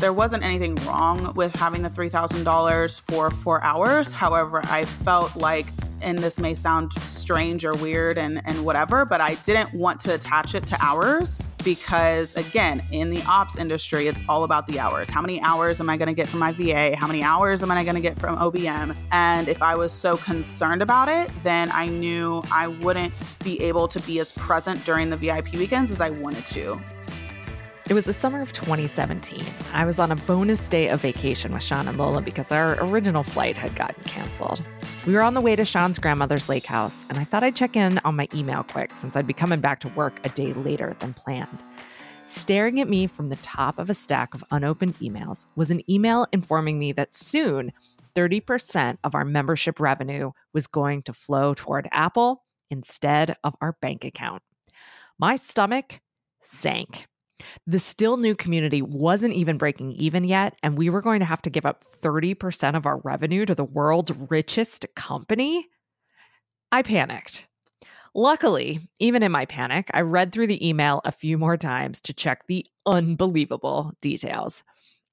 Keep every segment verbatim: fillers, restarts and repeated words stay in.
There wasn't anything wrong with having the three thousand dollars for four hours. However, I felt like, and this may sound strange or weird and, and whatever, but I didn't want to attach it to hours because, again, in the ops industry, it's all about the hours. How many hours am I going to get from my V A? How many hours am I going to get from O B M? And if I was so concerned about it, then I knew I wouldn't be able to be as present during the V I P weekends as I wanted to. It was the summer of twenty seventeen. I was on a bonus day of vacation with Sean and Lola because our original flight had gotten canceled. We were on the way to Sean's grandmother's lake house, and I thought I'd check in on my email quick since I'd be coming back to work a day later than planned. Staring at me from the top of a stack of unopened emails was an email informing me that soon thirty percent of our membership revenue was going to flow toward Apple instead of our bank account. My stomach sank. The still new community wasn't even breaking even yet, and we were going to have to give up thirty percent of our revenue to the world's richest company? I panicked. Luckily, even in my panic, I read through the email a few more times to check the unbelievable details.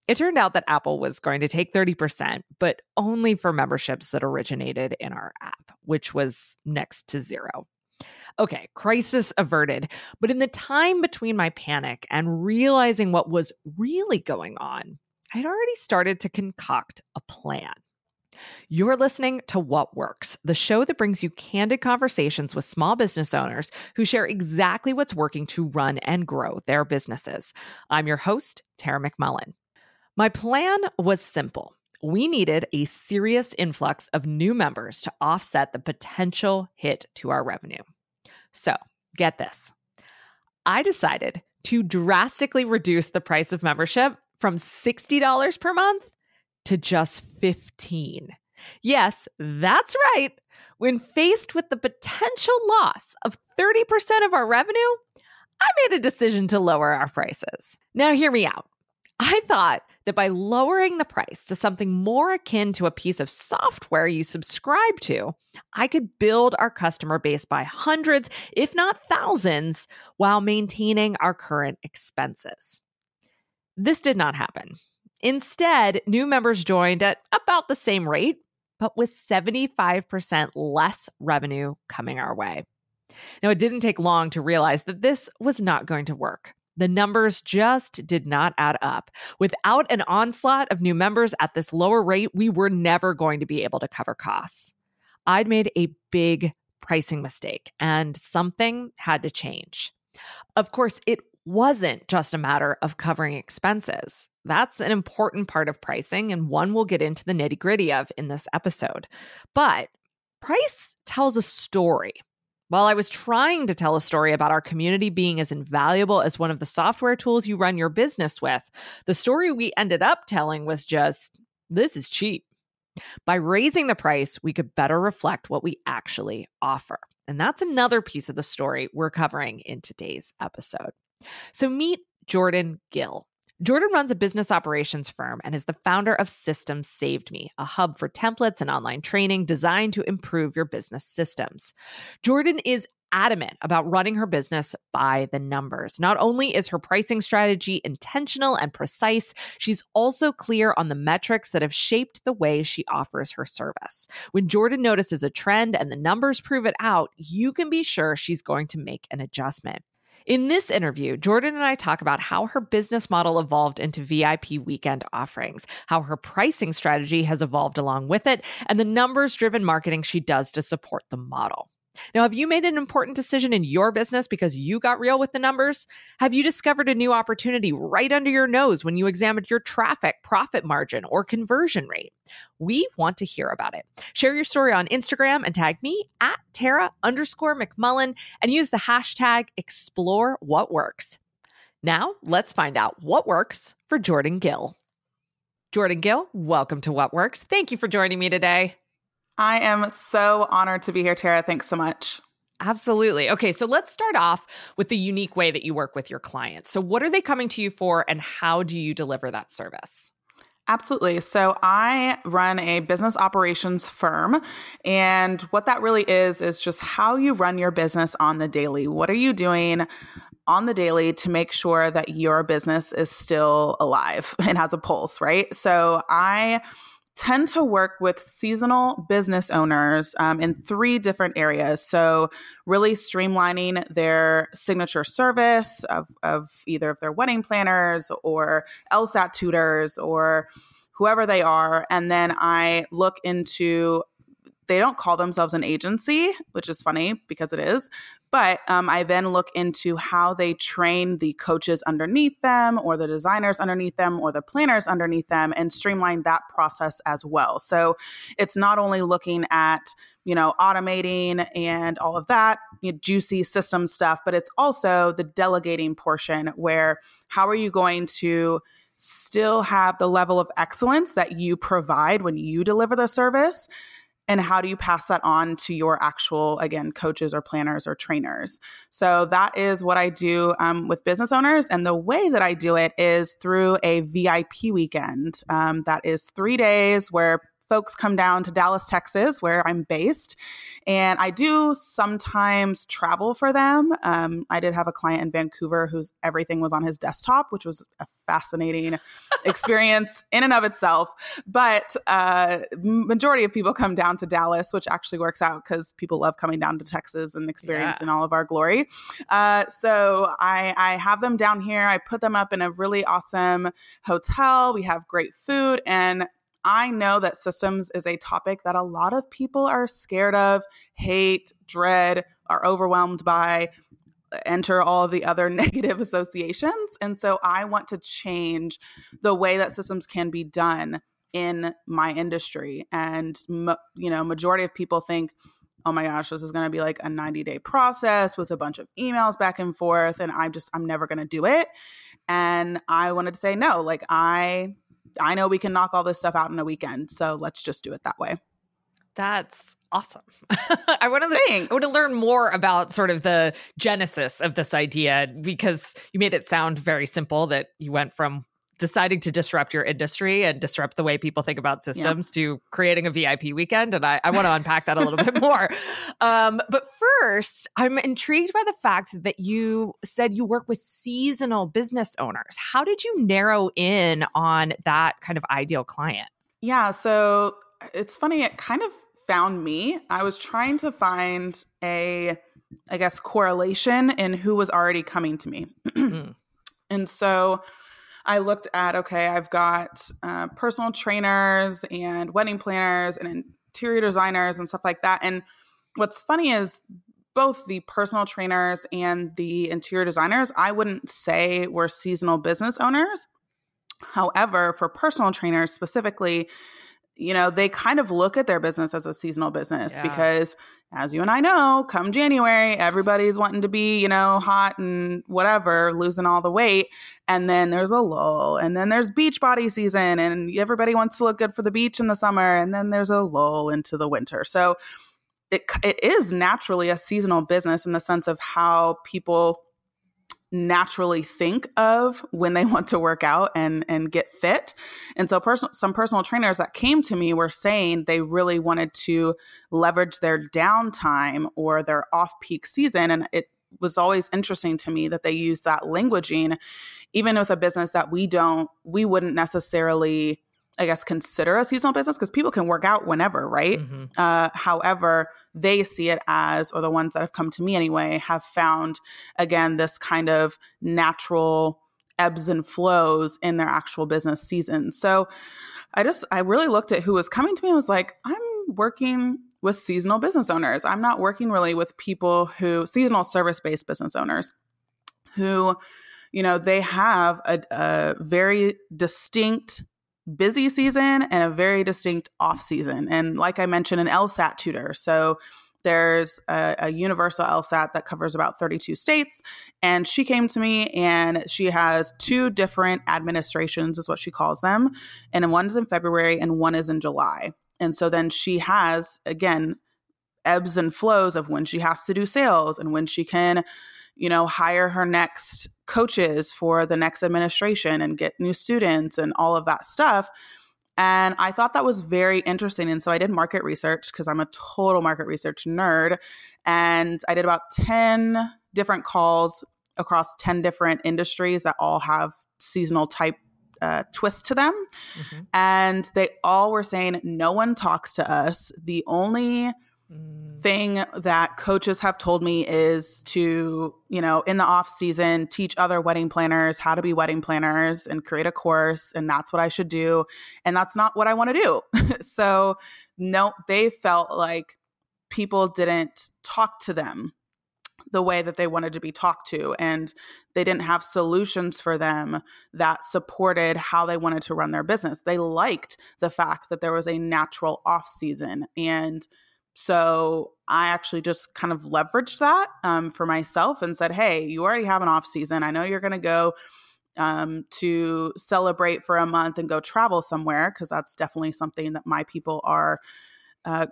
It turned out that Apple was going to take thirty percent, but only for memberships that originated in our app, which was next to zero. Okay, crisis averted. But in the time between my panic and realizing what was really going on, I'd already started to concoct a plan. You're listening to What Works, the show that brings you candid conversations with small business owners who share exactly what's working to run and grow their businesses. I'm your host, Tara McMullen. My plan was simple. We needed a serious influx of new members to offset the potential hit to our revenue. So, get this. I decided to drastically reduce the price of membership from sixty dollars per month to just fifteen dollars. Yes, that's right. When faced with the potential loss of thirty percent of our revenue, I made a decision to lower our prices. Now, hear me out. I thought that by lowering the price to something more akin to a piece of software you subscribe to, I could build our customer base by hundreds, if not thousands, while maintaining our current expenses. This did not happen. Instead, new members joined at about the same rate, but with seventy-five percent less revenue coming our way. Now, it didn't take long to realize that this was not going to work. The numbers just did not add up. Without an onslaught of new members at this lower rate, we were never going to be able to cover costs. I'd made a big pricing mistake, and something had to change. Of course, it wasn't just a matter of covering expenses. That's an important part of pricing, and one we'll get into the nitty-gritty of in this episode. But price tells a story. While I was trying to tell a story about our community being as invaluable as one of the software tools you run your business with, the story we ended up telling was just, this is cheap. By raising the price, we could better reflect what we actually offer. And that's another piece of the story we're covering in today's episode. So meet Jordan Gill. Jordan runs a business operations firm and is the founder of Systems Saved Me, a hub for templates and online training designed to improve your business systems. Jordan is adamant about running her business by the numbers. Not only is her pricing strategy intentional and precise, she's also clear on the metrics that have shaped the way she offers her service. When Jordan notices a trend and the numbers prove it out, you can be sure she's going to make an adjustment. In this interview, Jordan and I talk about how her business model evolved into V I P weekend offerings, how her pricing strategy has evolved along with it, and the numbers-driven marketing she does to support the model. Now, have you made an important decision in your business because you got real with the numbers? Have you discovered a new opportunity right under your nose when you examined your traffic, profit margin, or conversion rate? We want to hear about it. Share your story on Instagram and tag me at Tara underscore McMullen and use the hashtag ExploreWhatWorks. Now, let's find out what works for Jordan Gill. Jordan Gill, welcome to What Works. Thank you for joining me today. I am so honored to be here, Tara. Thanks so much. Absolutely. Okay, so let's start off with the unique way that you work with your clients. So what are they coming to you for and how do you deliver that service? Absolutely. So I run a business operations firm. And what that really is, is just how you run your business on the daily. What are you doing on the daily to make sure that your business is still alive and has a pulse, right? So I tend to work with seasonal business owners um, in three different areas. So really streamlining their signature service of, of either of their wedding planners or L S A T tutors or whoever they are. And then I look into, they don't call themselves an agency, which is funny because it is, but um, I then look into how they train the coaches underneath them or the designers underneath them or the planners underneath them and streamline that process as well. So it's not only looking at, you know, automating and all of that, you know, juicy system stuff, but it's also the delegating portion where how are you going to still have the level of excellence that you provide when you deliver the service? And how do you pass that on to your actual, again, coaches or planners or trainers? So that is what I do um, with business owners. And the way that I do it is through a V I P weekend. Um, that is three days where folks come down to Dallas, Texas, where I'm based. And I do sometimes travel for them. Um, I did have a client in Vancouver whose everything was on his desktop, which was a fascinating experience in and of itself. But uh, majority of people come down to Dallas, which actually works out because people love coming down to Texas and experiencing yeah. all of our glory. Uh, so I, I have them down here. I put them up in a really awesome hotel. We have great food, and I know that systems is a topic that a lot of people are scared of, hate, dread, are overwhelmed by, enter all the other negative associations. And so I want to change the way that systems can be done in my industry. And, you know, majority of people think, oh my gosh, this is going to be like a ninety day process with a bunch of emails back and forth. And I'm just, I'm never going to do it. And I wanted to say, no, like I... I know we can knock all this stuff out in a weekend, so let's just do it that way. That's awesome. I want to I want to learn more about sort of the genesis of this idea, because you made it sound very simple that you went from deciding to disrupt your industry and disrupt the way people think about systems yeah. to creating a V I P weekend. And I, I want to unpack that a little bit more. Um, but first, I'm intrigued by the fact that you said you work with seasonal business owners. How did you narrow in on that kind of ideal client? Yeah. So it's funny. It kind of found me. I was trying to find a, I guess, correlation in who was already coming to me. And so I looked at, okay, I've got uh, personal trainers and wedding planners and interior designers and stuff like that. And what's funny is both the personal trainers and the interior designers, I wouldn't say were seasonal business owners. However, for personal trainers specifically, you know, they kind of look at their business as a seasonal business yeah. because as you and I know, come January, everybody's wanting to be, you know, hot and whatever, losing all the weight. And then there's a lull, and then there's beach body season, and everybody wants to look good for the beach in the summer. And then there's a lull into the winter. So it it is naturally a seasonal business in the sense of how people naturally think of when they want to work out and and get fit. And so personal some personal trainers that came to me were saying they really wanted to leverage their downtime or their off-peak season. And it was always interesting to me that they use that languaging, even with a business that we don't, we wouldn't necessarily, I guess, consider a seasonal business because people can work out whenever, right? Mm-hmm. Uh, however, they see it as, or the ones that have come to me anyway, have found, again, this kind of natural ebbs and flows in their actual business season. So I just, I really looked at who was coming to me and was like, I'm working with seasonal business owners. I'm not working really with people who, seasonal service-based business owners who, you know, they have a, a very distinct busy season and a very distinct off season. And like I mentioned, an L S A T tutor. So there's a, a universal L S A T that covers about thirty-two states. And she came to me and she has two different administrations is what she calls them. And one is in February and one is in July. And so then she has, again, ebbs and flows of when she has to do sales and when she can, you know, hire her next coaches for the next administration and get new students and all of that stuff. And I thought that was very interesting. And so I did market research because I'm a total market research nerd. And I did about ten different calls across ten different industries that all have seasonal type uh, twists to them. Mm-hmm. And they all were saying, no one talks to us. The only mm. thing that coaches have told me is to, you know, in the off season, teach other wedding planners how to be wedding planners and create a course. And that's what I should do. And that's not what I want to do. So no, they felt like people didn't talk to them the way that they wanted to be talked to, and they didn't have solutions for them that supported how they wanted to run their business. They liked the fact that there was a natural off season. And so I actually just kind of leveraged that um, for myself and said, hey, you already have an off season. I know you're going to go um, to celebrate for a month and go travel somewhere, because that's definitely something that my people are uh,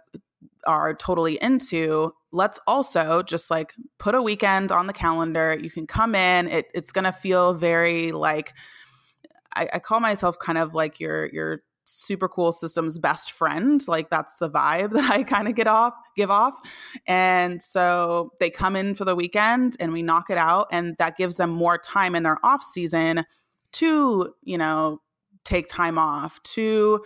are totally into. Let's also just like put a weekend on the calendar. You can come in. It, it's going to feel very like, I, I call myself kind of like your, your super cool systems best friend. Like that's the vibe that I kind of get off, give off. And so they come in for the weekend and we knock it out. And that gives them more time in their off season to, you know, take time off, to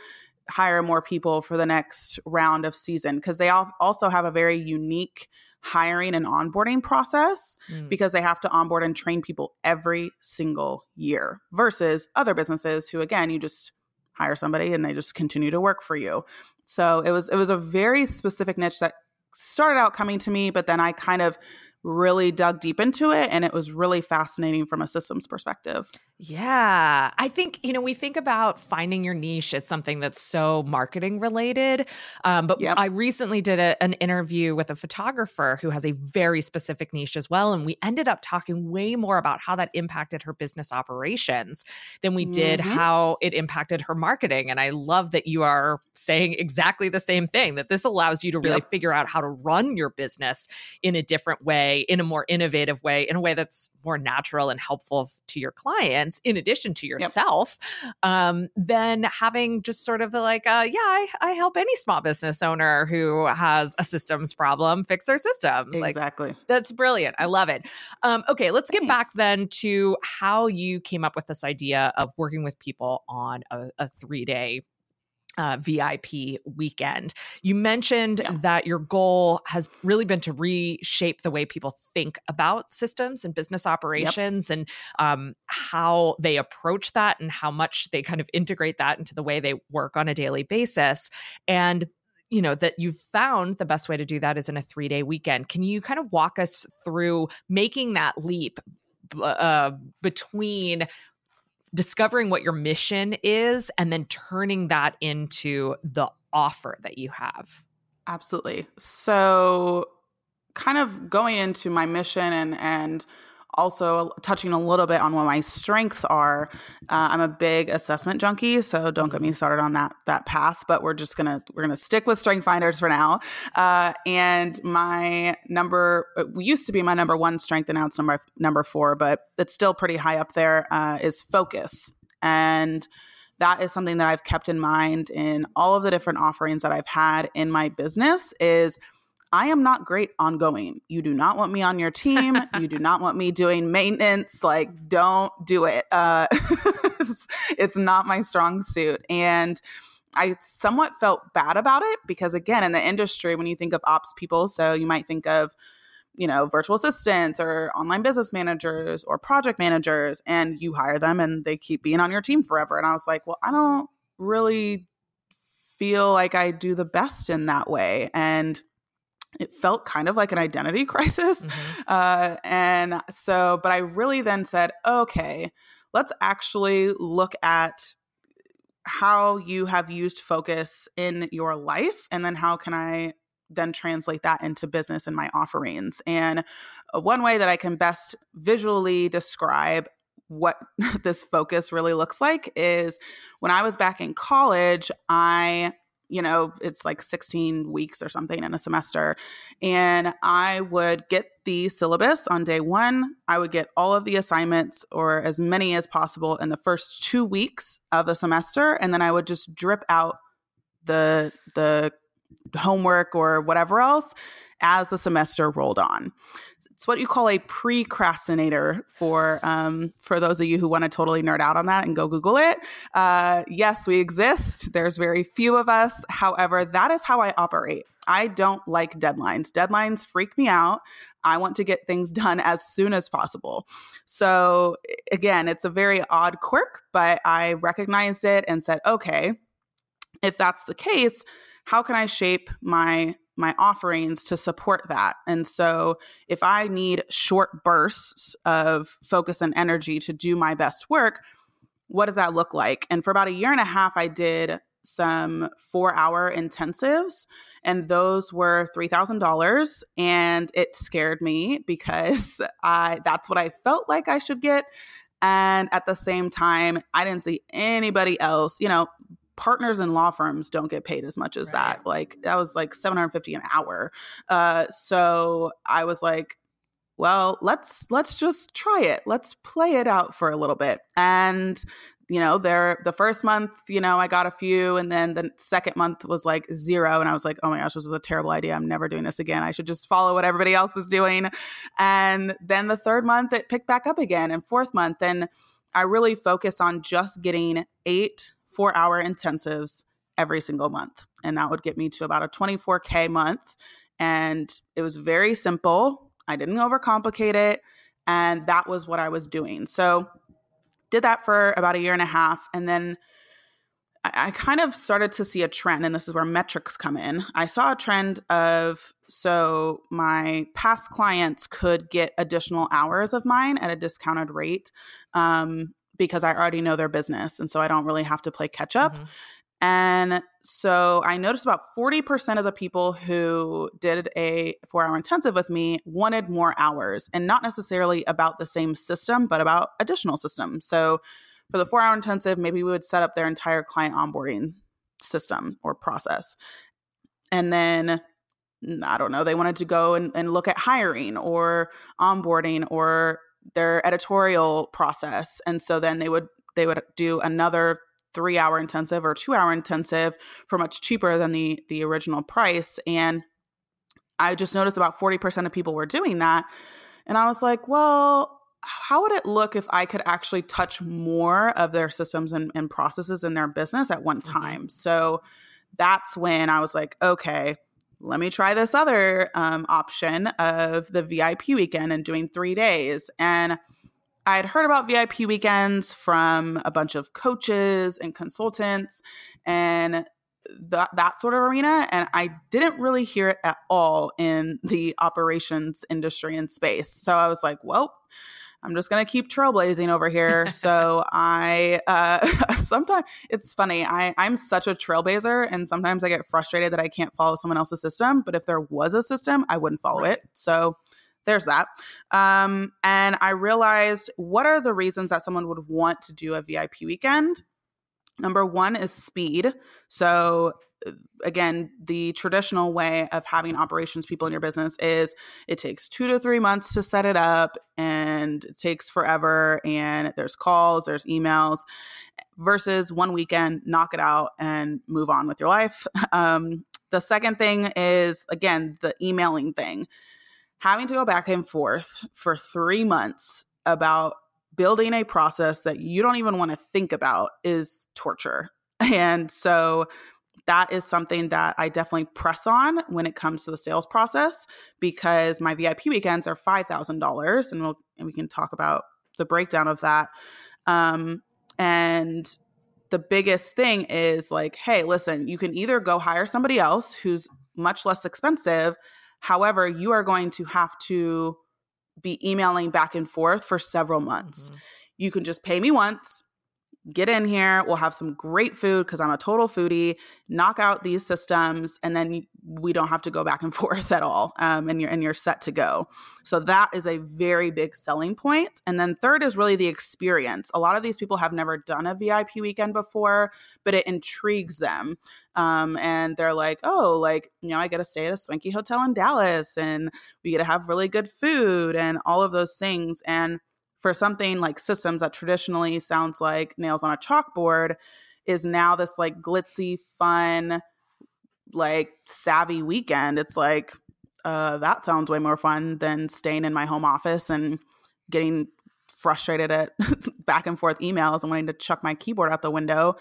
hire more people for the next round of season, because they all also have a very unique hiring and onboarding process mm. because they have to onboard and train people every single year versus other businesses who, again, you just hire somebody and they just continue to work for you. So it was, it was a very specific niche that started out coming to me, but then I kind of really dug deep into it. And it was really fascinating from a systems perspective. Yeah. I think, you know, we think about finding your niche as something that's so marketing related. Um, but yep. I recently did a, an interview with a photographer who has a very specific niche as well. And we ended up talking way more about how that impacted her business operations than we mm-hmm. did how it impacted her marketing. And I love that you are saying exactly the same thing, that this allows you to really yep. figure out how to run your business in a different way, in a more innovative way, in a way that's more natural and helpful to your client, in addition to yourself, yep. um, then having just sort of like, uh, yeah, I, I help any small business owner who has a systems problem fix their systems. Exactly. Like, that's brilliant. I love it. Um, okay, let's Thanks. get back then to how you came up with this idea of working with people on a, a three-day Uh, V I P weekend. You mentioned yeah. that your goal has really been to reshape the way people think about systems and business operations yep. and um, how they approach that and how much they kind of integrate that into the way they work on a daily basis. And you know, that you've found the best way to do that is in a three-day weekend. Can you kind of walk us through making that leap uh, between discovering what your mission is and then turning that into the offer that you have? Absolutely. So kind of going into my mission and and also touching a little bit on what my strengths are. Uh, I'm a big assessment junkie, so don't get me started on that that path, but we're just going to we're going to stick with strength finders for now. Uh, and my number it used to be my number one strength, and now it's number number four, but it's still pretty high up there, uh, is focus. And that is something that I've kept in mind in all of the different offerings that I've had in my business is I am not great ongoing. You do not want me on your team. You do not want me doing maintenance. Like, don't do it. Uh, it's, it's not my strong suit. And I somewhat felt bad about it because, again, in the industry, when you think of ops people, so you might think of, you know, virtual assistants or online business managers or project managers, and you hire them and they keep being on your team forever. And I was like, well, I don't really feel like I do the best in that way. And it felt kind of like an identity crisis. Mm-hmm. Uh, and so, but I really then said, okay, let's actually look at how you have used focus in your life. And then how can I then translate that into business and my offerings? And one way that I can best visually describe what this focus really looks like is when I was back in college, I you know, it's like sixteen weeks or something in a semester. And I would get the syllabus on day one. I would get all of the assignments or as many as possible in the first two weeks of the semester. And then I would just drip out the, the homework or whatever else as the semester rolled on. It's what you call a precrastinator for um, for those of you who want to totally nerd out on that and go Google it. Uh, yes, we exist. There's very few of us. However, that is how I operate. I don't like deadlines. Deadlines freak me out. I want to get things done as soon as possible. So again, it's a very odd quirk, but I recognized it and said, okay, if that's the case, how can I shape my my offerings to support that? And so if I need short bursts of focus and energy to do my best work, what does that look like? And for about a year and a half, I did some four-hour intensives, and those were three thousand dollars, and it scared me because I, that's what I felt like I should get. And at the same time, I didn't see anybody else, you know, partners in law firms don't get paid as much as right. that. Like that was like seven hundred fifty dollars an hour. Uh, so I was like, well, let's, let's just try it. Let's play it out for a little bit. And you know, there, the first month, you know, I got a few, and then the second month was like zero. And I was like, oh my gosh, this was a terrible idea. I'm never doing this again. I should just follow what everybody else is doing. And then the third month it picked back up again, and fourth month. And I really focused on just getting eight four hour intensives every single month. And that would get me to about a twenty-four K month. And it was very simple. I didn't overcomplicate it. And that was what I was doing. So did that for about a year and a half. And then I, I kind of started to see a trend, and this is where metrics come in. I saw a trend of, so my past clients could get additional hours of mine at a discounted rate um, because I already know their business. And so I don't really have to play catch up. Mm-hmm. And so I noticed about forty percent of the people who did a four-hour intensive with me wanted more hours, and not necessarily about the same system, but about additional systems. So for the four-hour intensive, maybe we would set up their entire client onboarding system or process. And then, I don't know, they wanted to go and, and look at hiring or onboarding or their editorial process. And so then they would they would do another three-hour intensive or two-hour intensive for much cheaper than the the original price. And I just noticed about forty percent of people were doing that. And I was like, well, how would it look if I could actually touch more of their systems and, and processes in their business at one time? So that's when I was like, okay, let me try this other um, option of the V I P weekend and doing three days. And I had heard about V I P weekends from a bunch of coaches and consultants and th- that sort of arena. And I didn't really hear it at all in the operations industry and space. So I was like, well, I'm just going to keep trailblazing over here. So I, uh, sometimes it's funny. I, I'm such a trailblazer, and sometimes I get frustrated that I can't follow someone else's system. But if there was a system, I wouldn't follow it. So there's that. Um, and I realized, what are the reasons that someone would want to do a V I P weekend? Number one is speed. So again, the traditional way of having operations people in your business is it takes two to three months to set it up, and it takes forever, and there's calls, there's emails, versus one weekend, knock it out and move on with your life. Um, the second thing is, again, the emailing thing. Having to go back and forth for three months about building a process that you don't even want to think about is torture. And so that is something that I definitely press on when it comes to the sales process, because my V I P weekends are five thousand dollars, and we'll, and we can talk about the breakdown of that. Um, and the biggest thing is like, hey, listen, you can either go hire somebody else who's much less expensive. However, you are going to have to be emailing back and forth for several months. Mm-hmm. You can just pay me once, get in here, we'll have some great food because I'm a total foodie, knock out these systems, and then we don't have to go back and forth at all, um, and, you're, and you're set to go. So that is a very big selling point. And then third is really the experience. A lot of these people have never done a V I P weekend before, but it intrigues them. Um, and they're like, oh, like, you know, I get to stay at a swanky hotel in Dallas, and we get to have really good food and all of those things. And for something like systems that traditionally sounds like nails on a chalkboard is now this like glitzy, fun, like savvy weekend. It's like, uh, that sounds way more fun than staying in my home office and getting frustrated at back and forth emails and wanting to chuck my keyboard out the window.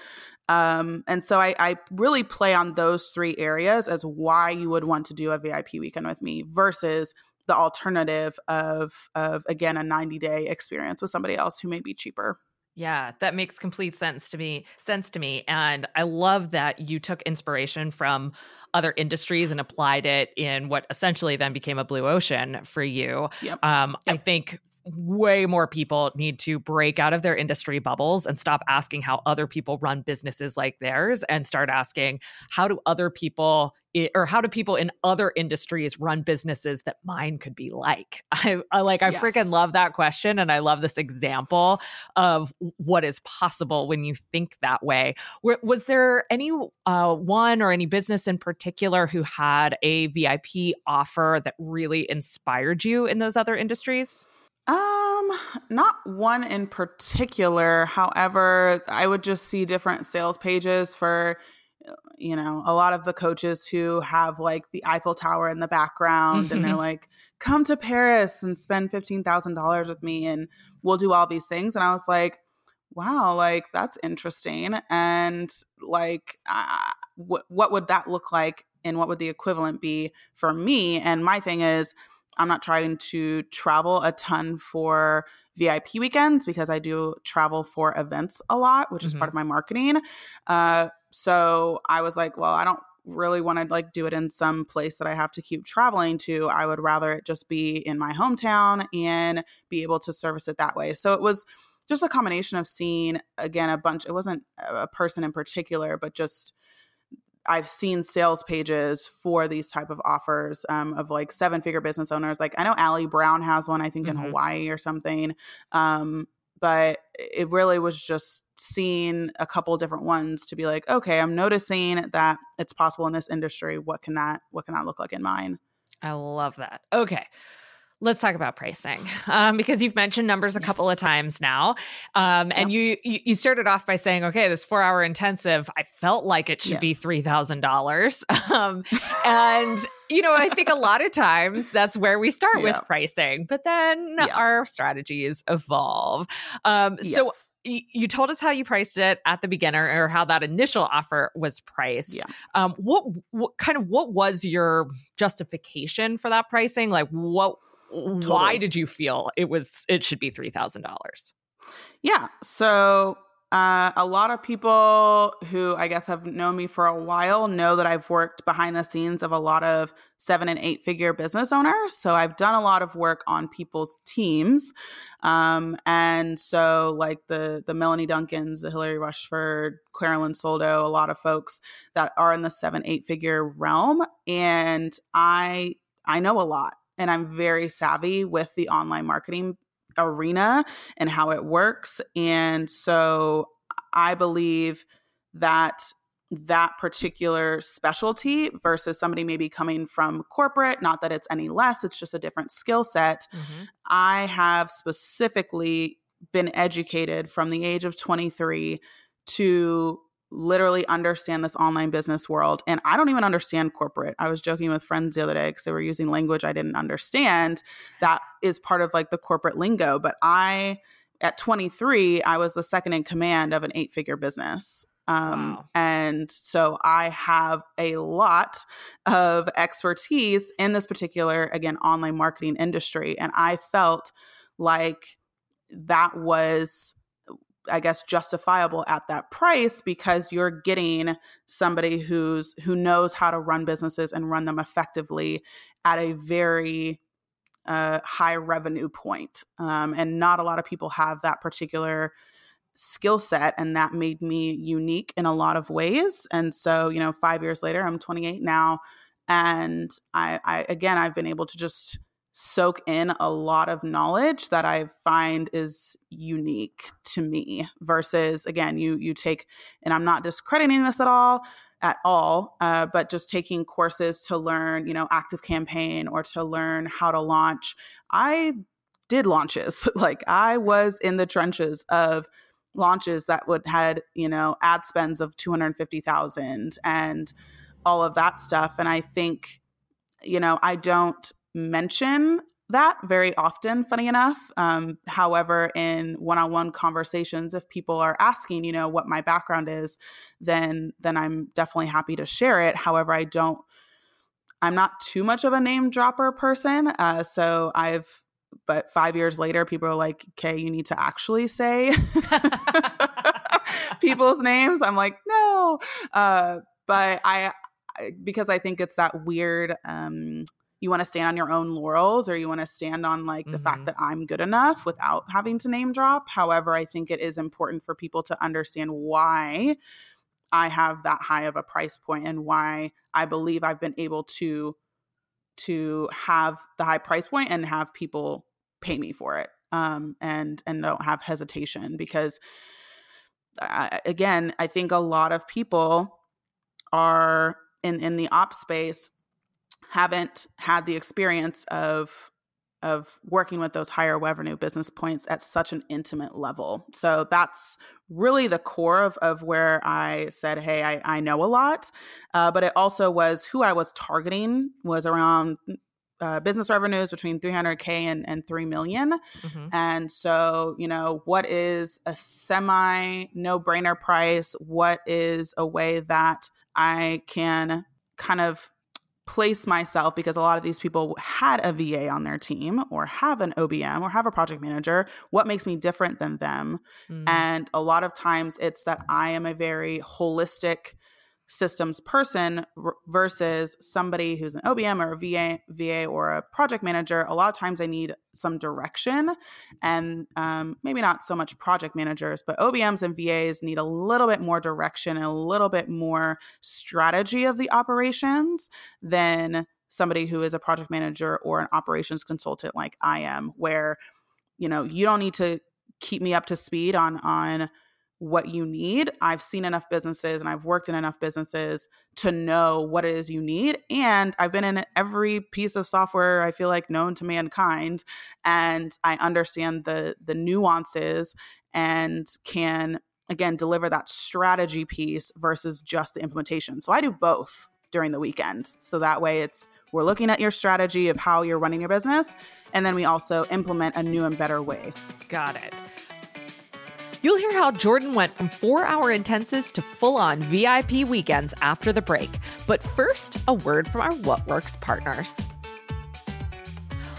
Um, and so I, I really play on those three areas as why you would want to do a V I P weekend with me versus the alternative of, of again, a ninety day experience with somebody else who may be cheaper. Yeah, that makes complete sense to me. Sense to me, and I love that you took inspiration from other industries and applied it in what essentially then became a blue ocean for you. Yep. Um, yep. I think way more people need to break out of their industry bubbles and stop asking how other people run businesses like theirs and start asking how do other people or how do people in other industries run businesses that mine could be like. I, I like, I yes. freaking love that question. And I love this example of what is possible when you think that way. Were, was there any uh, one or any business in particular who had a V I P offer that really inspired you in those other industries? Um, not one in particular. However, I would just see different sales pages for, you know, a lot of the coaches who have like the Eiffel Tower in the background and they're like, come to Paris and spend fifteen thousand dollars with me and we'll do all these things. And I was like, wow, like that's interesting. And like, uh, w- what would that look like? And what would the equivalent be for me? And my thing is, I'm not trying to travel a ton for V I P weekends because I do travel for events a lot, which mm-hmm. is part of my marketing. Uh, so I was like, well, I don't really want to like do it in some place that I have to keep traveling to. I would rather it just be in my hometown and be able to service it that way. So it was just a combination of seeing, again, a bunch. It wasn't a person in particular, but just I've seen sales pages for these type of offers um, of like seven figure business owners. Like I know Allie Brown has one, I think mm-hmm. in Hawaii or something. Um, but it really was just seeing a couple different ones to be like, okay, I'm noticing that it's possible in this industry. What can that, what can that look like in mine? I love that. Okay. Let's talk about pricing um, because you've mentioned numbers a yes. couple of times now. Um, and yeah. you you started off by saying, okay, this four hour intensive, I felt like it should yeah. be three thousand dollars. Um, and, you know, I think a lot of times that's where we start yeah. with pricing, but then yeah. our strategies evolve. Um, yes. So y- you told us how you priced it at the beginner or how that initial offer was priced. Yeah. Um, what, what kind of, what was your justification for that pricing? Like what, Totally. Why did you feel it was it should be three thousand dollars? Yeah. So uh, a lot of people who I guess have known me for a while know that I've worked behind the scenes of a lot of seven and eight figure business owners. So I've done a lot of work on people's teams. Um, and so like the the Melanie Duncans, the Hillary Rushford, Clarence Soldo, a lot of folks that are in the seven, eight figure realm. And I I know a lot. And I'm very savvy with the online marketing arena and how it works. And so I believe that that particular specialty versus somebody maybe coming from corporate, not that it's any less, it's just a different skill set. Mm-hmm. I have specifically been educated from the age of twenty-three to literally understand this online business world. And I don't even understand corporate. I was joking with friends the other day because they were using language I didn't understand. That is part of like the corporate lingo. But I, at twenty-three, I was the second in command of an eight figure business. Um, wow. And so I have a lot of expertise in this particular, again, online marketing industry. And I felt like that was, I guess, justifiable at that price because you're getting somebody who's who knows how to run businesses and run them effectively at a very uh, high revenue point. Um, and not a lot of people have that particular skill set. And that made me unique in a lot of ways. And so, you know, five years later, I'm twenty-eight now. And I, I again, I've been able to just soak in a lot of knowledge that I find is unique to me versus, again, you you take, and I'm not discrediting this at all, at all, uh, but just taking courses to learn, you know, Active Campaign or to learn how to launch. I did launches. Like I was in the trenches of launches that would had, you know, ad spends of two hundred fifty thousand and all of that stuff. And I think You know, I don't mention that very often, funny enough. Um, however, in one-on-one conversations, if people are asking, you know, what my background is, then then I'm definitely happy to share it. However, I don't, I'm not too much of a name dropper person. Uh, so I've, but five years later, people are like, okay, you need to actually say people's names. I'm like, no. Uh, but I, because I think it's that weird, um, you want to stand on your own laurels, or you want to stand on like the mm-hmm. fact that I'm good enough without having to name drop. However, I think it is important for people to understand why I have that high of a price point and why I believe I've been able to, to have the high price point and have people pay me for it. Um, and, and don't have hesitation, because I, again, I think a lot of people are in, in the op space haven't had the experience of, of working with those higher revenue business points at such an intimate level. So that's really the core of, of where I said, hey, I, I know a lot. Uh, but it also was who I was targeting was around uh, business revenues between three hundred K and, and three million. Mm-hmm. And so, you know, what is a semi no-brainer price? What is a way that I can kind of place myself, because a lot of these people had a V A on their team or have an O B M or have a project manager. What makes me different than them? Mm-hmm. And a lot of times it's that I am a very holistic systems person r- versus somebody who's an O B M or a V A, V A or a project manager. A lot of times I need some direction, and um, maybe not so much project managers, but O B Ms and V As need a little bit more direction and a little bit more strategy of the operations than somebody who is a project manager or an operations consultant like I am, where, you know, you don't need to keep me up to speed on, on, what you need. I've seen enough businesses and I've worked in enough businesses to know what it is you need. And I've been in every piece of software I feel like known to mankind. And I understand the the nuances and can, again, deliver that strategy piece versus just the implementation. So I do both during the weekend. So that way it's, we're looking at your strategy of how you're running your business. And then we also implement a new and better way. Got it. You'll hear how Jordan went from four-hour intensives to full-on V I P weekends after the break. But first, a word from our What Works partners.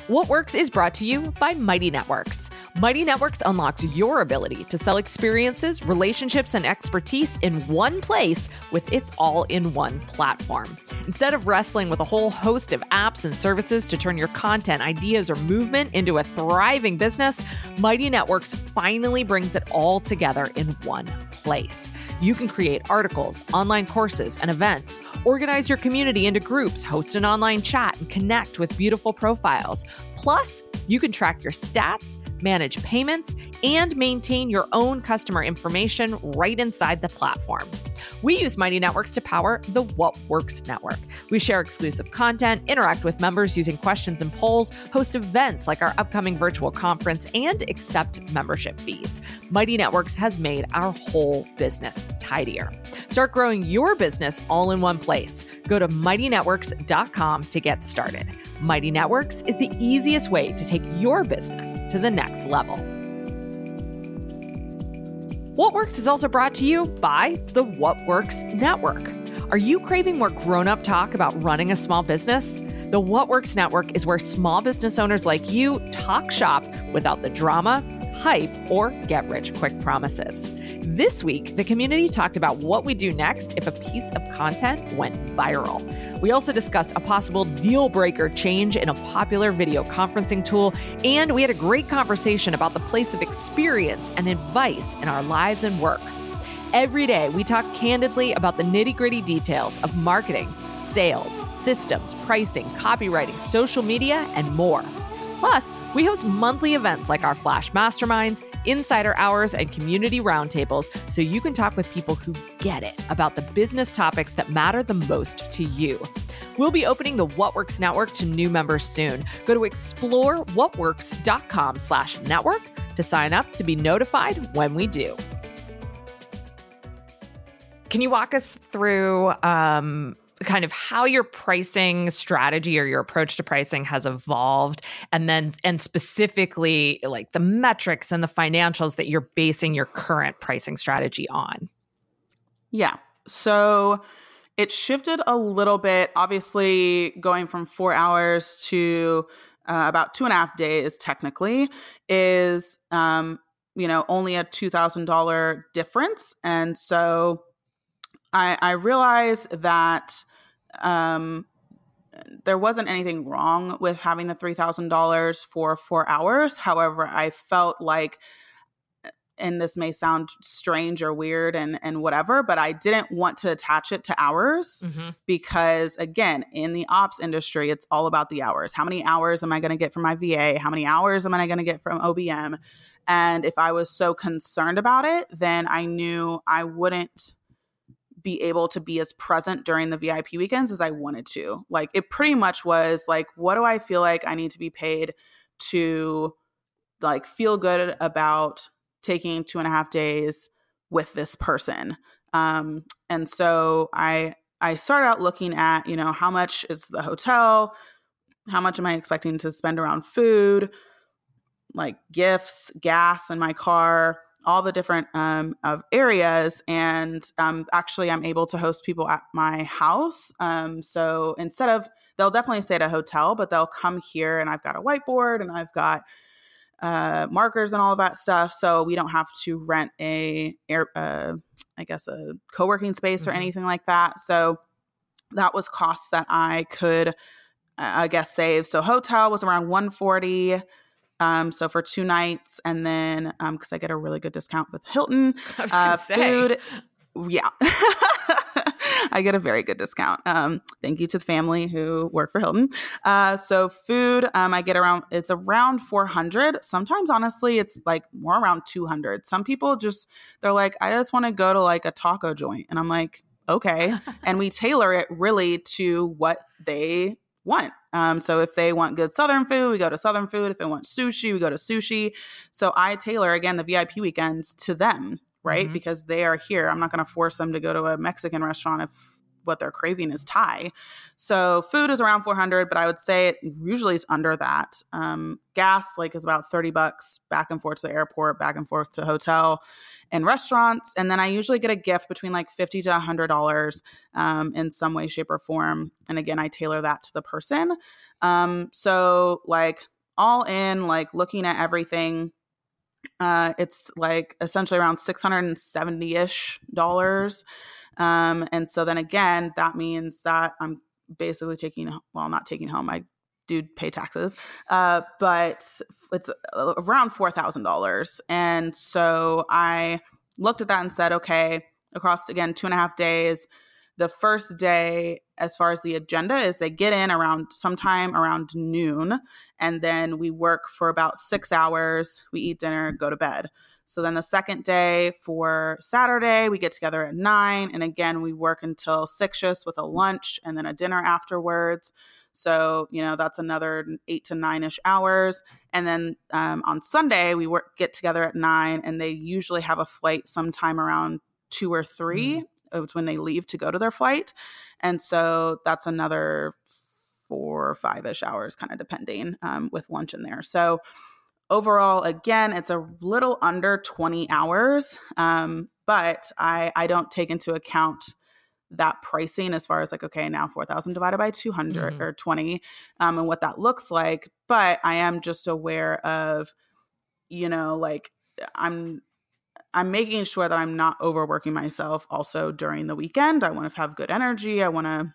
What Works is brought to you by Mighty Networks. Mighty Networks unlocks your ability to sell experiences, relationships, and expertise in one place with its all-in-one platform. Instead of wrestling with a whole host of apps and services to turn your content, ideas, or movement into a thriving business, Mighty Networks finally brings it all together in one place. You can create articles, online courses, and events, organize your community into groups, host an online chat, and connect with beautiful profiles. Plus, you can track your stats, manage payments, and maintain your own customer information right inside the platform. We use Mighty Networks to power the What Works Network. We share exclusive content, interact with members using questions and polls, host events like our upcoming virtual conference, and accept membership fees. Mighty Networks has made our whole business tidier. Start growing your business all in one place. Go to mighty networks dot com to get started. Mighty Networks is the easiest way to take your business to the next level. What Works is also brought to you by the What Works Network. Are you craving more grown-up talk about running a small business? The What Works Network is where small business owners like you talk shop without the drama, hype, or get-rich-quick promises. This week, the community talked about what we do next if a piece of content went viral. We also discussed a possible deal-breaker change in a popular video conferencing tool, and we had a great conversation about the place of experience and advice in our lives and work. Every day, we talk candidly about the nitty-gritty details of marketing, sales, systems, pricing, copywriting, social media, and more. Plus, we host monthly events like our Flash Masterminds, Insider Hours, and Community Roundtables, so you can talk with people who get it about the business topics that matter the most to you. We'll be opening the What Works Network to new members soon. Go to explore what works dot com slash network to sign up to be notified when we do. Can you walk us through um, kind of how your pricing strategy or your approach to pricing has evolved, and then and specifically like the metrics and the financials that you're basing your current pricing strategy on. Yeah. So it shifted a little bit, obviously going from four hours to uh, about two and a half days technically is, um, you know, only a two thousand dollars difference. And so I, I realized that um, there wasn't anything wrong with having the three thousand dollars for four hours. However, I felt like, and this may sound strange or weird and, and whatever, but I didn't want to attach it to hours mm-hmm. because, again, in the ops industry, it's all about the hours. How many hours am I going to get from my V A? How many hours am I going to get from O B M? And if I was so concerned about it, then I knew I wouldn't be able to be as present during the V I P weekends as I wanted to. Like, it pretty much was like, what do I feel like I need to be paid to, like, feel good about taking two and a half days with this person. Um, and so I, I started out looking at, you know, how much is the hotel? How much am I expecting to spend around food, like gifts, gas in my car, all the different um, of areas. And um, actually I'm able to host people at my house. Um, so instead of, they'll definitely stay at a hotel, but they'll come here and I've got a whiteboard and I've got uh, markers and all of that stuff. So we don't have to rent a, air, uh, I guess a co-working space mm-hmm. or anything like that. So that was costs that I could, uh, I guess, save. So hotel was around one forty. Um, so for two nights, and then, um, cause I get a really good discount with Hilton, I was gonna uh, say. Food. Yeah. I get a very good discount. Um, thank you to the family who work for Hilton. Uh, so food, um, I get around, it's around four hundred. Sometimes, honestly, it's like more around two hundred. Some people just, they're like, I just want to go to like a taco joint. And I'm like, okay. And we tailor it really to what they want. Um, so if they want good Southern food, we go to Southern food. If they want sushi, we go to sushi. So I tailor, again, the V I P weekends to them, right? Mm-hmm. Because they are here. I'm not going to force them to go to a Mexican restaurant if what they're craving is Thai. So food is around four hundred, but I would say it usually is under that. Um, gas like is about thirty bucks back and forth to the airport, back and forth to the hotel and restaurants. And then I usually get a gift between like fifty to one hundred dollars um, in some way, shape or form. And again, I tailor that to the person. Um, so like all in, like looking at everything, uh, it's like essentially around six hundred seventy-ish dollars. Um, and so then again, that means that I'm basically taking, well, not taking home, I do pay taxes, uh, but it's around four thousand dollars. And so I looked at that and said, okay, across again, two and a half days, the first day, as far as the agenda is, they get in around sometime around noon, and then we work for about six hours, we eat dinner, go to bed. So then the second day for Saturday, we get together at nine. And again, we work until six just with a lunch and then a dinner afterwards. So, you know, that's another eight to nine-ish hours. And then um, on Sunday, we work get together at nine, and they usually have a flight sometime around two or three. Mm-hmm. It's when they leave to go to their flight. And so that's another four or five-ish hours, kind of depending um, with lunch in there. So overall, again, it's a little under twenty hours, um, but I, I don't take into account that pricing as far as like, okay, now four thousand divided by two hundred mm-hmm. or twenty um, and what that looks like. But I am just aware of, you know, like I'm I'm making sure that I'm not overworking myself also during the weekend. I want to have good energy. I want to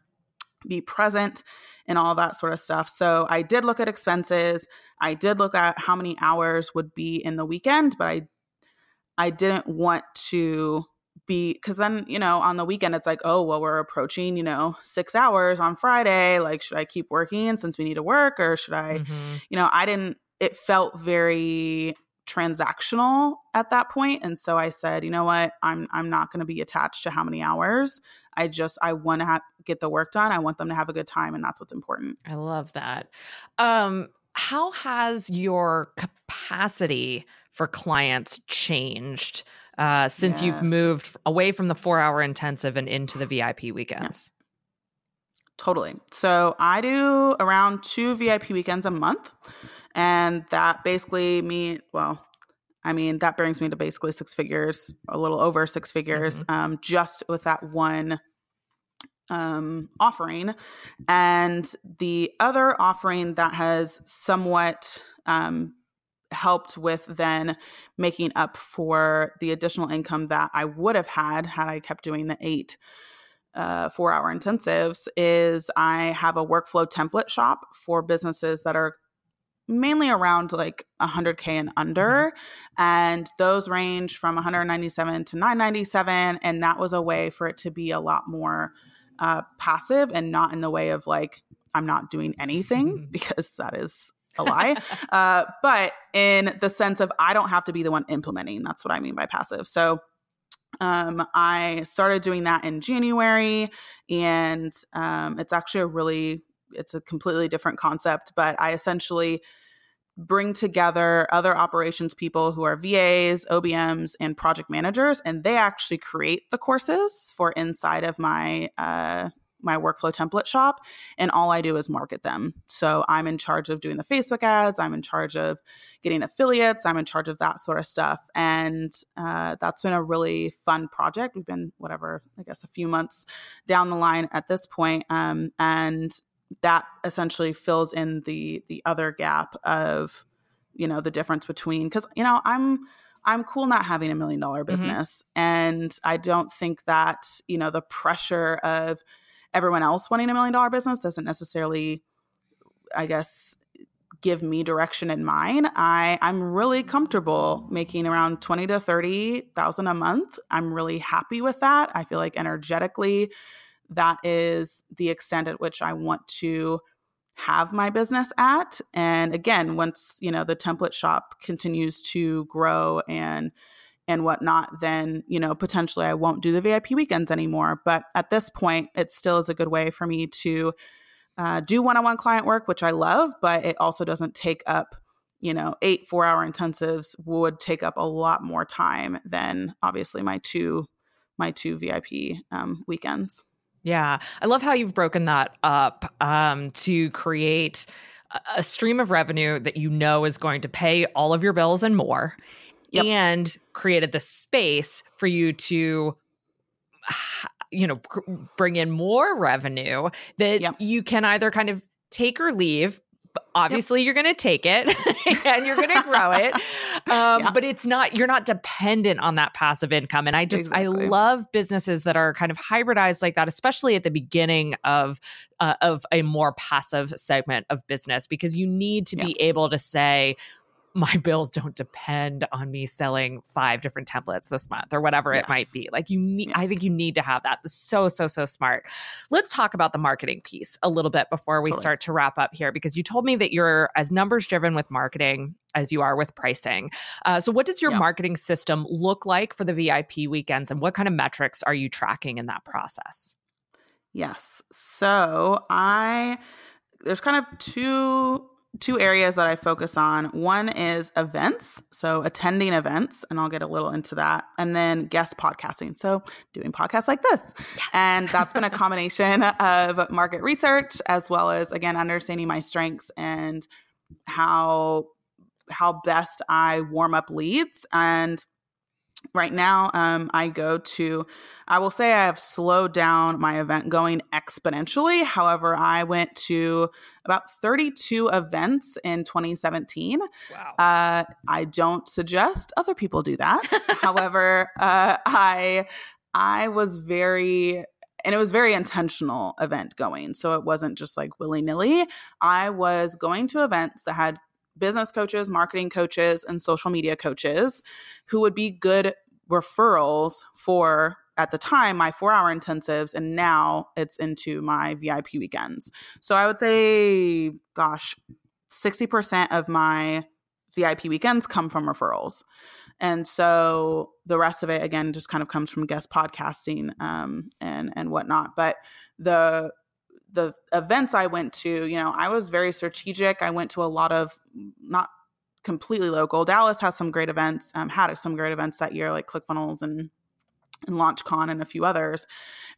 be present and all that sort of stuff. So I did look at expenses. I did look at how many hours would be in the weekend, but I, I didn't want to be, cause then, you know, on the weekend it's like, oh, well, we're approaching, you know, six hours on Friday. Like, should I keep working since we need to work, or should I, mm-hmm. you know, I didn't, it felt very transactional at that point. And so I said, you know what, I'm, I'm not going to be attached to how many hours. I just, I want to ha- get the work done. I want them to have a good time. And that's what's important. I love that. Um, how has your capacity for clients changed uh, since yes. you've moved away from the four hour intensive and into the V I P weekends? Yeah. Totally. So I do around two V I P weekends a month. And that basically means, well, I mean, that brings me to basically six figures, a little over six figures, mm-hmm. um, just with that one um, offering. And the other offering that has somewhat um, helped with then making up for the additional income that I would have had had I kept doing the eight Uh, four-hour intensives is I have a workflow template shop for businesses that are mainly around like one hundred K and under. Mm-hmm. And those range from one ninety-seven to nine ninety-seven. And that was a way for it to be a lot more uh, passive and not in the way of like, I'm not doing anything mm-hmm. because that is a lie. uh, but in the sense of I don't have to be the one implementing. That's what I mean by passive. So Um, I started doing that in January, and um, it's actually a really, it's a completely different concept, but I essentially bring together other operations people who are V As, O B Ms, and project managers, and they actually create the courses for inside of my, uh, my workflow template shop. And all I do is market them. So I'm in charge of doing the Facebook ads. I'm in charge of getting affiliates. I'm in charge of that sort of stuff. And uh, that's been a really fun project. We've been whatever, I guess a few months down the line at this point. Um, and that essentially fills in the, the other gap of, you know, the difference between, cause you know, I'm, I'm cool not having a million dollar business. Mm-hmm. And I don't think that, you know, the pressure of everyone else wanting a million dollar business doesn't necessarily, I guess, give me direction in mine. I, I'm really comfortable making around twenty to thirty thousand a month. I'm really happy with that. I feel like energetically, that is the extent at which I want to have my business at. And again, once, you know, the template shop continues to grow and and whatnot, then, you know, potentially I won't do the V I P weekends anymore. But at this point, it still is a good way for me to uh, do one-on-one client work, which I love, but it also doesn't take up, you know, eight four-hour intensives would take up a lot more time than obviously my two, my two V I P um, weekends. Yeah. I love how you've broken that up um, to create a stream of revenue that you know is going to pay all of your bills and more. Yep. And created the space for you to, you know, cr- bring in more revenue that yep. you can either kind of take or leave. Obviously, yep. you're going to take it and you're going to grow it. Um, yeah. But it's not, you're not dependent on that passive income. And I just, exactly. I love businesses that are kind of hybridized like that, especially at the beginning of, uh, of a more passive segment of business, because you need to yeah. be able to say, my bills don't depend on me selling five different templates this month or whatever yes. it might be. Like you need, yes. I think you need to have that. It's so, so, so smart. Let's talk about the marketing piece a little bit before we totally. start to wrap up here, because you told me that you're as numbers driven with marketing as you are with pricing. Uh, so what does your yeah. marketing system look like for the V I P weekends, and what kind of metrics are you tracking in that process? Yes. So I, there's kind of two Two areas that I focus on. One is events, so attending events, and I'll get a little into that. And then guest podcasting, so doing podcasts like this. Yes. And that's been a combination of market research as well as, again, understanding my strengths and how how best I warm up leads. And right now, um, I go to, I will say I have slowed down my event going exponentially. However, I went to about thirty-two events in twenty seventeen. Wow. Uh, I don't suggest other people do that. However, uh, I, I was very, and it was very intentional event going. So it wasn't just like willy-nilly. I was going to events that had business coaches, marketing coaches, and social media coaches who would be good referrals for, at the time, my four-hour intensives, and now it's into my V I P weekends. So I would say, gosh, sixty percent of my V I P weekends come from referrals. And so the rest of it, again, just kind of comes from guest podcasting um, and and whatnot. But the The events I went to, you know, I was very strategic. I went to a lot of not completely local. Dallas has some great events, um, had some great events that year, like ClickFunnels and and LaunchCon and a few others.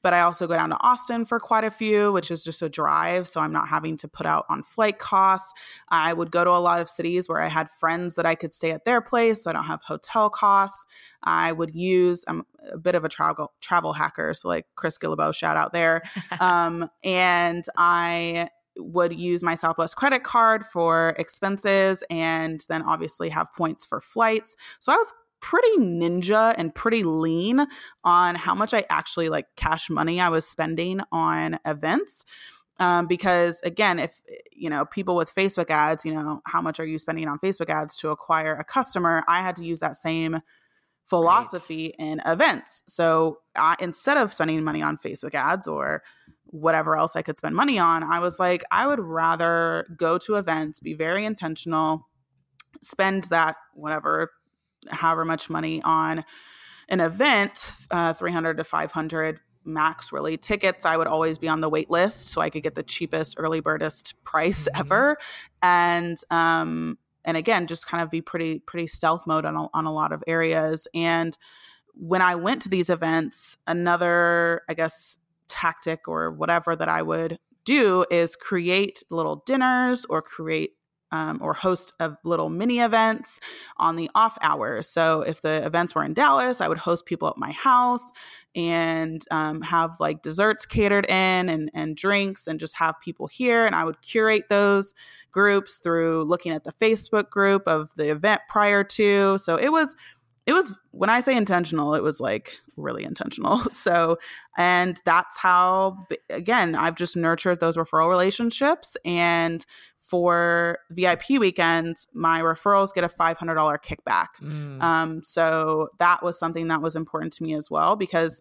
But I also go down to Austin for quite a few, which is just a drive. So I'm not having to put out on flight costs. I would go to a lot of cities where I had friends that I could stay at their place, so I don't have hotel costs. I would use, I'm a bit of a travel travel hacker, so like Chris Guillebeau, shout out there. um, and I would use my Southwest credit card for expenses and then obviously have points for flights. So I was pretty ninja and pretty lean on how much I actually like cash money I was spending on events. Um, because again, if, you know, people with Facebook ads, you know, how much are you spending on Facebook ads to acquire a customer? I had to use that same philosophy right. in events. So I, instead of spending money on Facebook ads or whatever else I could spend money on, I was like, I would rather go to events, be very intentional, spend that whatever, however much money on an event, uh, three hundred to five hundred max really tickets. I would always be on the wait list so I could get the cheapest early birdest price mm-hmm. ever. And, um, and again, just kind of be pretty, pretty stealth mode on a, on a lot of areas. And when I went to these events, another, I guess, tactic or whatever that I would do is create little dinners or create Um, or host of little mini events on the off hours. So if the events were in Dallas, I would host people at my house and um, have like desserts catered in and, and drinks and just have people here. And I would curate those groups through looking at the Facebook group of the event prior to. So it was, it was, when I say intentional, it was like really intentional. So, and that's how, again, I've just nurtured those referral relationships. And for V I P weekends, my referrals get a five hundred dollars kickback. Mm. Um, so that was something that was important to me as well, because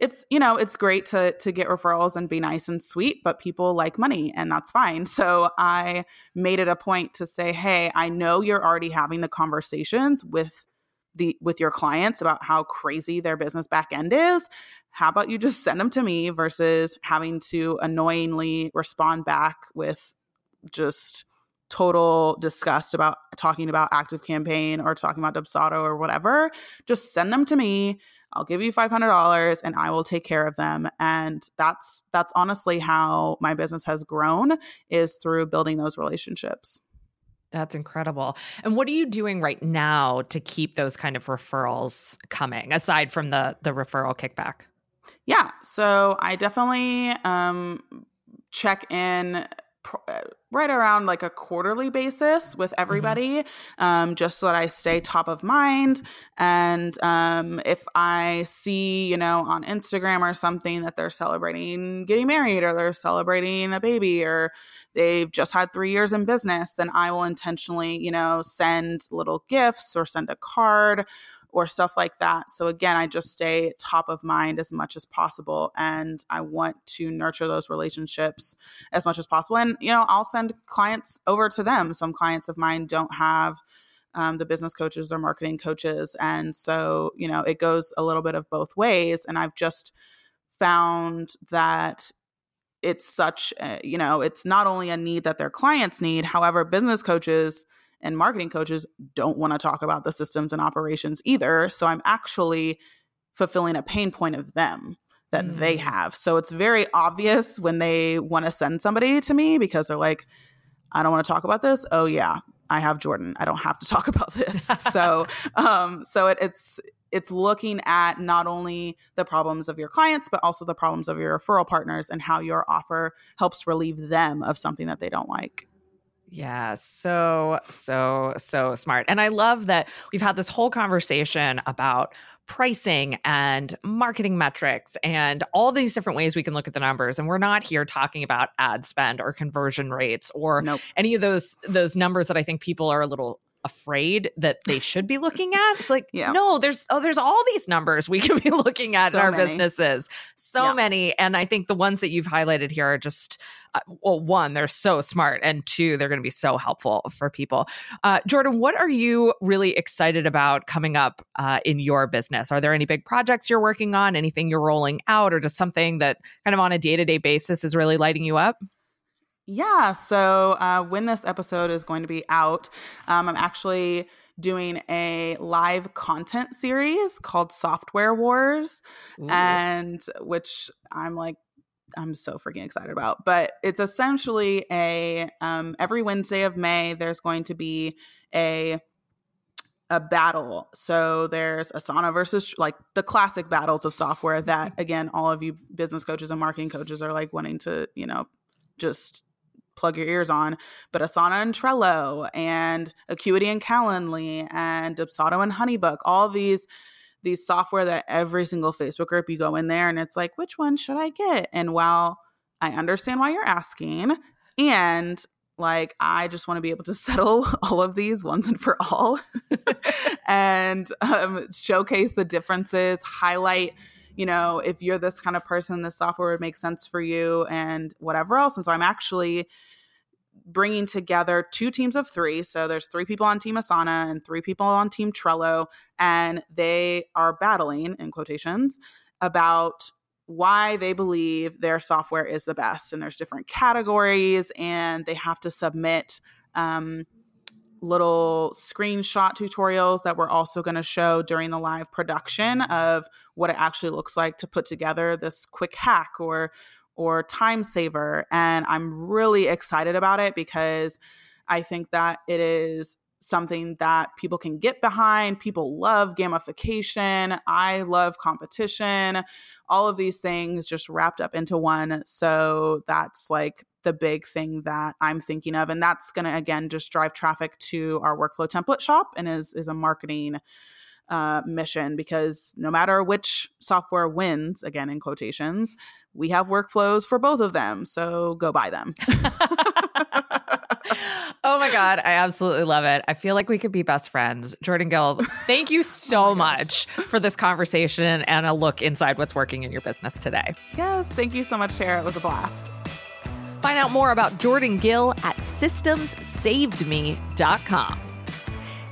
it's, you know, it's great to to get referrals and be nice and sweet, but people like money and that's fine. So I made it a point to say, hey, I know you're already having the conversations with the with your clients about how crazy their business back end is. How about you just send them to me versus having to annoyingly respond back with just total disgust about talking about Active Campaign or talking about Dubsado or whatever. Just send them to me. I'll give you five hundred dollars and I will take care of them. And that's, that's honestly how my business has grown, is through building those relationships. That's incredible. And what are you doing right now to keep those kind of referrals coming aside from the, the referral kickback? Yeah. So I definitely, um, check in right around like a quarterly basis with everybody, mm-hmm. um, just so that I stay top of mind. And um, if I see, you know, on Instagram or something that they're celebrating getting married or they're celebrating a baby or they've just had three years in business, then I will intentionally, you know, send little gifts or send a card or stuff like that. So again, I just stay top of mind as much as possible. And I want to nurture those relationships as much as possible. And, you know, I'll send clients over to them. Some clients of mine don't have um, the business coaches or marketing coaches. And so, you know, it goes a little bit of both ways. And I've just found that it's such, a, you know, it's not only a need that their clients need, however, business coaches and marketing coaches don't want to talk about the systems and operations either. So I'm actually fulfilling a pain point of them that mm. they have. So it's very obvious when they want to send somebody to me because they're like, I don't want to talk about this. Oh yeah, I have Jordan. I don't have to talk about this. so um, so it, it's it's looking at not only the problems of your clients, but also the problems of your referral partners and how your offer helps relieve them of something that they don't like. Yeah, so, so, so smart. And I love that we've had this whole conversation about pricing and marketing metrics and all these different ways we can look at the numbers. And we're not here talking about ad spend or conversion rates or nope. any of those those numbers that I think people are a little afraid that they should be looking at. It's like, yeah. no, there's oh, there's all these numbers we can be looking at so in our many. businesses. So yeah. many. And I think the ones that you've highlighted here are just, uh, well, one, they're so smart. And two, they're going to be so helpful for people. Uh, Jordan, what are you really excited about coming up uh, in your business? Are there any big projects you're working on, anything you're rolling out, or just something that kind of on a day-to-day basis is really lighting you up? Yeah. So uh, when this episode is going to be out, um, I'm actually doing a live content series called Software Wars, Ooh. and which I'm like, I'm so freaking excited about. But it's essentially a um, every Wednesday of May, there's going to be a a battle. So there's Asana versus like the classic battles of software that, again, all of you business coaches and marketing coaches are like wanting to, you know, just plug your ears on. But Asana and Trello and Acuity and Calendly and Dubsado and HoneyBook, all these these software that every single Facebook group you go in there and it's like, which one should I get? And while I understand why you're asking, and like, I just want to be able to settle all of these once and for all and um, showcase the differences, highlight, you know, if you're this kind of person, this software would make sense for you and whatever else. And so I'm actually bringing together two teams of three. So there's three people on Team Asana and three people on Team Trello, and they are battling, in quotations, about why they believe their software is the best. And there's different categories, and they have to submit um, little screenshot tutorials that we're also going to show during the live production of what it actually looks like to put together this quick hack or, or time saver. And I'm really excited about it because I think that it is something that people can get behind. People love gamification. I love competition. All of these things just wrapped up into one. So that's like the big thing that I'm thinking of. And that's going to, again, just drive traffic to our workflow template shop and is, is a marketing uh, mission, because no matter which software wins, again, in quotations, we have workflows for both of them. So go buy them. Oh my God. I absolutely love it. I feel like we could be best friends. Jordan Gill, thank you so oh much gosh. for this conversation and a look inside what's working in your business today. Yes. Thank you so much, Tara. It was a blast. Find out more about Jordan Gill at systems saved me dot com.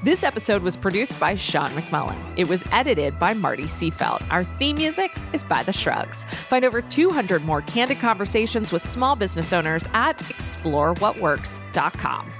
This episode was produced by Sean McMullen. It was edited by Marty Seafelt. Our theme music is by The Shrugs. Find over two hundred more candid conversations with small business owners at explore what works dot com.